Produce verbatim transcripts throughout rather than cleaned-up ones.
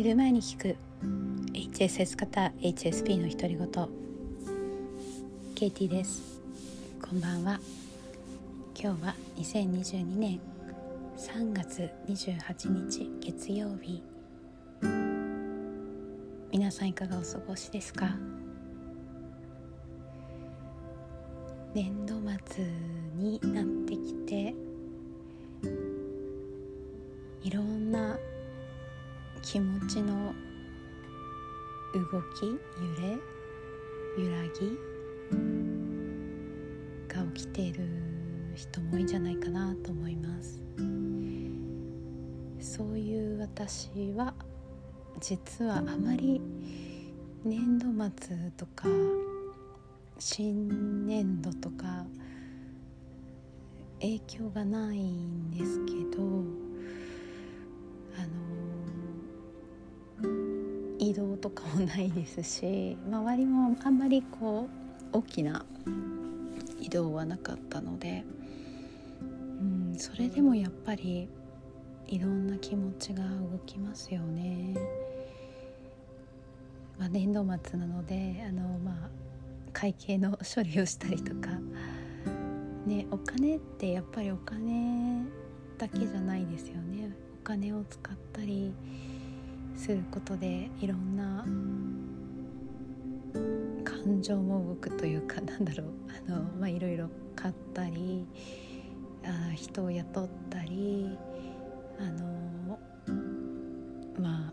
寝る前に聞く エイチエスエス 型 エイチエスピー の独り言。ケイティです。こんばんは。今日はにせんにじゅうにねんさんがつにじゅうはちにち月曜日。皆さんいかがお過ごしですか？年度末になってきて、いろんな気持ちの動き、揺れ、揺らぎが起きている人も多いんじゃないかなと思います。そういう私は実はあまり年度末とか新年度とか影響がないんですけど、あの移動とかもないですし、周りもあんまりこう大きな移動はなかったので、うん、それでもやっぱりいろんな気持ちが動きますよね。まあ、年度末なので、あの、まあ、会計の処理をしたりとか、ね、お金ってやっぱりお金だけじゃないですよね。お金を使ったりすることでいろんな感情も動くというか、なんだろう、あの、まあ、いろいろ買ったり、あ、人を雇ったり、あのまあ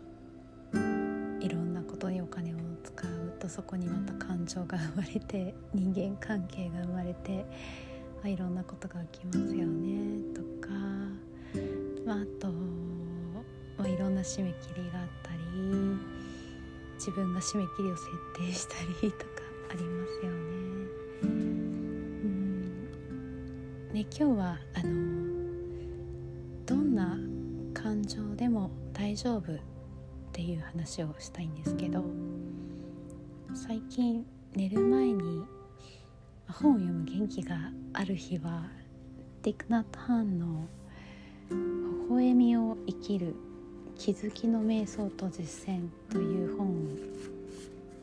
いろんなことにお金を使うと、そこにまた感情が生まれて、人間関係が生まれて、まあ、いろんなことが起きますよねとか、まあ、あと、まあ、いろんな締め切りがあったり、自分が締め切りを設定したりとかありますよね。うん、ね、今日はあのどんな感情でも大丈夫っていう話をしたいんですけど、最近寝る前に本を読む元気がある日は、ティク・ナット・ハーンの微笑みを生きる気づきの瞑想と実践という本を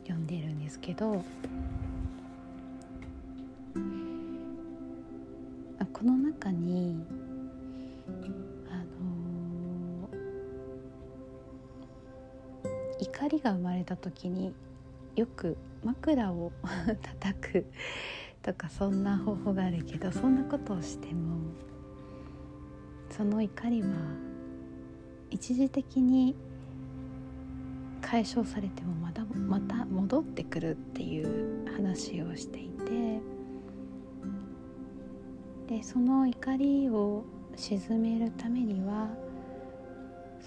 読んでるんですけど、この中に怒りが生まれた時によく枕を叩くとか、そんな方法があるけど、そんなことをしてもその怒りは一時的に解消されてもまた、また戻ってくるっていう話をしていて、でその怒りを沈めるためには、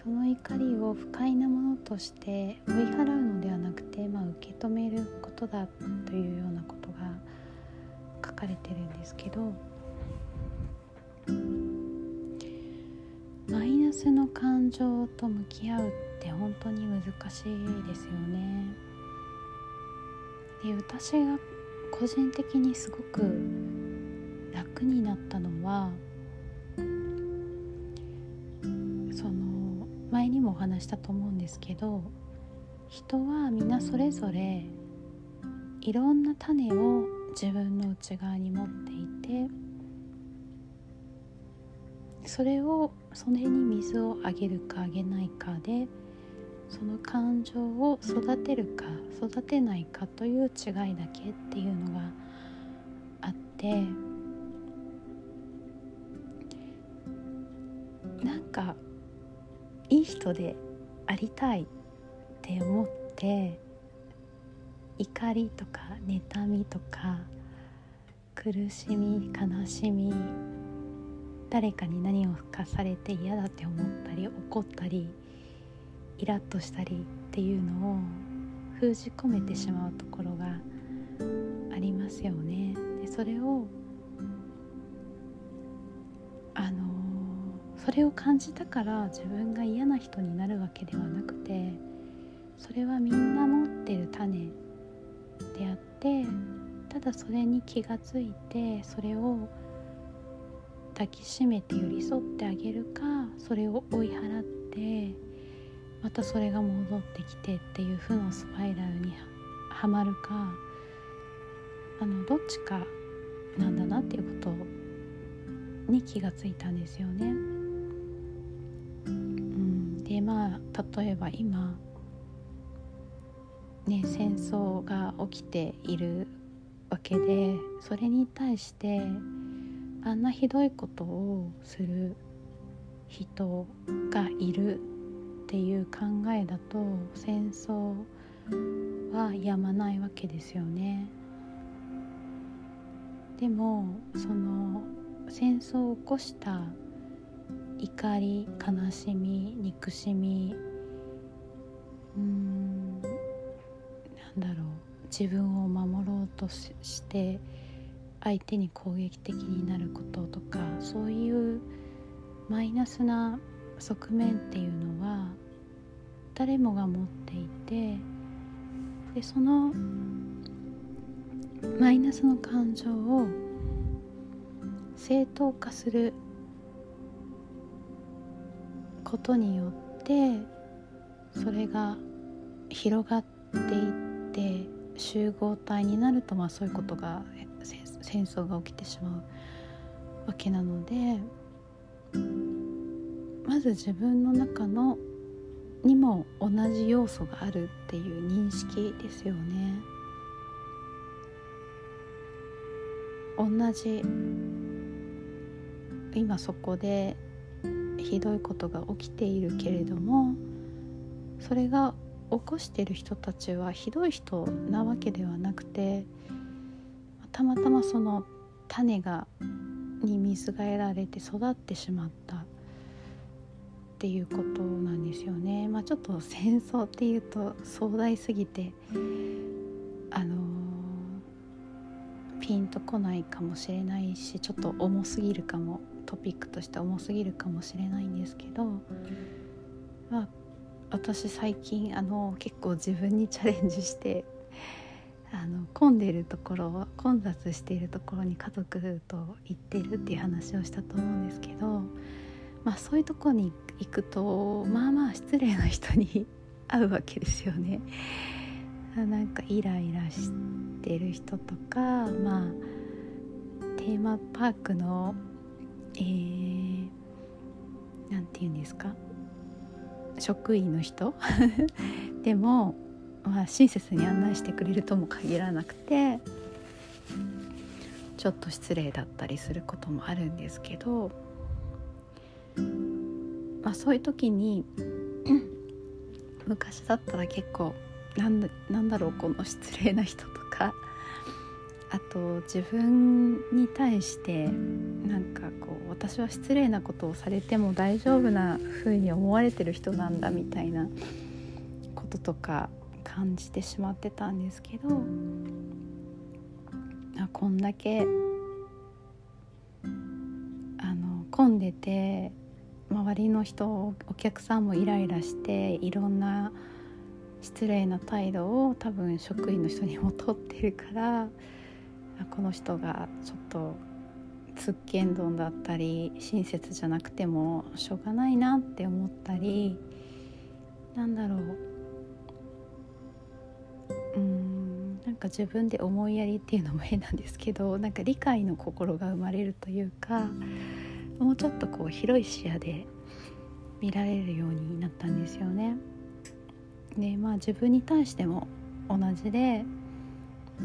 その怒りを不快なものとして追い払うのではなくて、まあ、受け止めることだというようなことが書かれてるんですけど、マイナスの感情と向き合うって本当に難しいですよね。で、私が個人的にすごく楽になったのは、前にもお話したと思うんですけど、人はみんなそれぞれいろんな種を自分の内側に持っていて、それをその辺に水をあげるかあげないかで、その感情を育てるか育てないかという違いだけっていうのがあって、なんかいい人でありたいって思って怒りとか妬みとか苦しみ、悲しみ、誰かに何をかされて嫌だって思ったり、怒ったりイラッとしたりっていうのを封じ込めてしまうところがありますよね。で、それをあのそれを感じたから自分が嫌な人になるわけではなくて、それはみんな持ってる種であって、ただそれに気がついて、それを抱きしめて寄り添ってあげるか、それを追い払ってまたそれが戻ってきてっていう負のスパイラルにはまるか、あのどっちかなんだなっていうことに気がついたんですよね。うん、でまあ例えば今ね戦争が起きているわけで、それに対してあんなひどいことをする人がいるっていう考えだと戦争はやまないわけですよね。でもその戦争を起こした怒り、悲しみ、憎しみ、うーん、なんだろう、自分を守ろうとし、して相手に攻撃的になることとか、そういうマイナスな側面っていうのは誰もが持っていて、でそのマイナスの感情を正当化することによってそれが広がっていって集合体になると、まあそういうことが戦争が起きてしまうわけなので、まず自分の中のにも同じ要素があるっていう認識ですよね。同じ今そこでひどいことが起きているけれども、それが起こしている人たちはひどい人なわけではなくて、たまたまその種がに水が得られて育ってしまったっていうことなんですよね。まあ、ちょっと戦争っていうと壮大すぎてあのピンとこないかもしれないし、ちょっと重すぎるかも、トピックとして重すぎるかもしれないんですけど、まあ、私最近あの結構自分にチャレンジして、あの混んでるところ、混雑しているところに家族と行ってるっていう話をしたと思うんですけど、まあ、そういうところに行くとまあまあ失礼な人に会うわけですよね。なんかイライラしてる人とか、まあ、テーマパークの、えー、なんていうんですか、職員の人でも、まあ、親切に案内してくれるとも限らなくて、ちょっと失礼だったりすることもあるんですけど、まあ、そういう時に昔だったら結構なんだ、なんだろうこの失礼な人とか、あと自分に対してなんかこう私は失礼なことをされても大丈夫な風に思われてる人なんだみたいなこととか感じてしまってたんですけど、あ、こんだけあの混んでて周りの人、お客さんもイライラしていろんな失礼な態度を多分職員の人にも取ってるから、この人がちょっとつっけんどんだったり親切じゃなくてもしょうがないなって思ったり、なんだろう、うーん、なんか自分で思いやりっていうのも変なんですけど、なんか理解の心が生まれるというか、もうちょっとこう広い視野で見られるようになったんですよね。でまあ、自分に対しても同じで、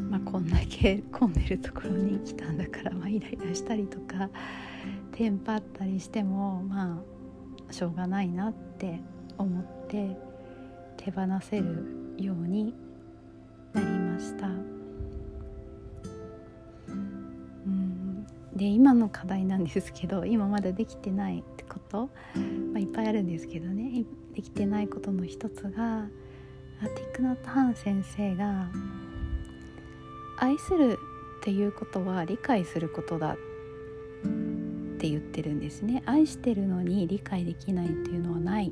まあ、こんだけ混んでるところに来たんだから、まあ、イライラしたりとかテンパったりしてもまあしょうがないなって思って手放せるようになりました。で今の課題なんですけど、今まだできてないこと、まあ、いっぱいあるんですけどね、できてないことの一つが、ティク・ナット・ハン先生が愛するっていうことは理解することだって言ってるんですね。愛してるのに理解できないっていうのはないっ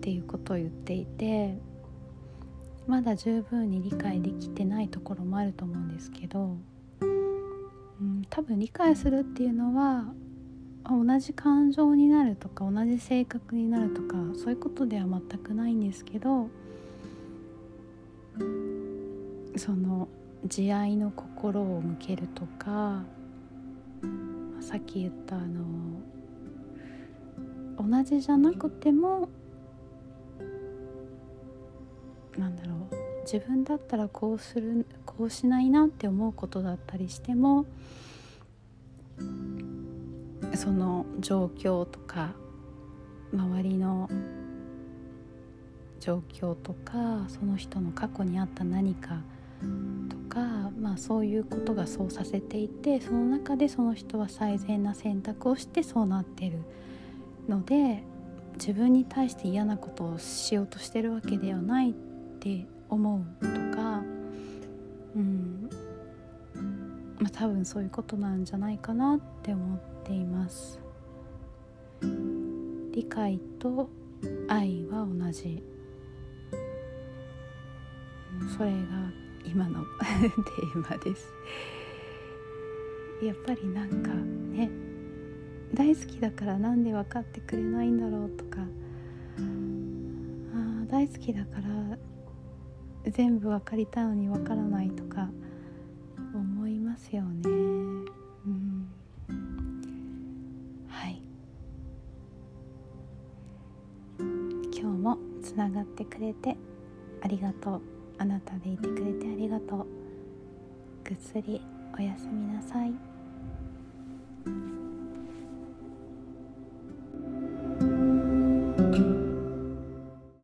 ていうことを言っていて、まだ十分に理解できてないところもあると思うんですけど、多分理解するっていうのは同じ感情になるとか同じ性格になるとかそういうことでは全くないんですけど、その慈愛の心を向けるとか、さっき言ったあの同じじゃなくても、なんだろう、自分だったらこうする、こうしないなって思うことだったりしても、その状況とか周りの状況とかその人の過去にあった何かとか、まあ、そういうことがそうさせていて、その中でその人は最善な選択をしてそうなってるので、自分に対して嫌なことをしようとしてるわけではないって思うとか、うん、まあ、多分そういうことなんじゃないかなって思っています。理解と愛は同じ。それが今のテーマです。やっぱりなんかね、大好きだからなんで分かってくれないんだろうとか、あ、大好きだから全部分かりたいのに分からないとか思いますよね、うん、はい。今日もつながってくれてありがとう。あなたでいてくれてありがとう。ぐっすりおやすみなさい。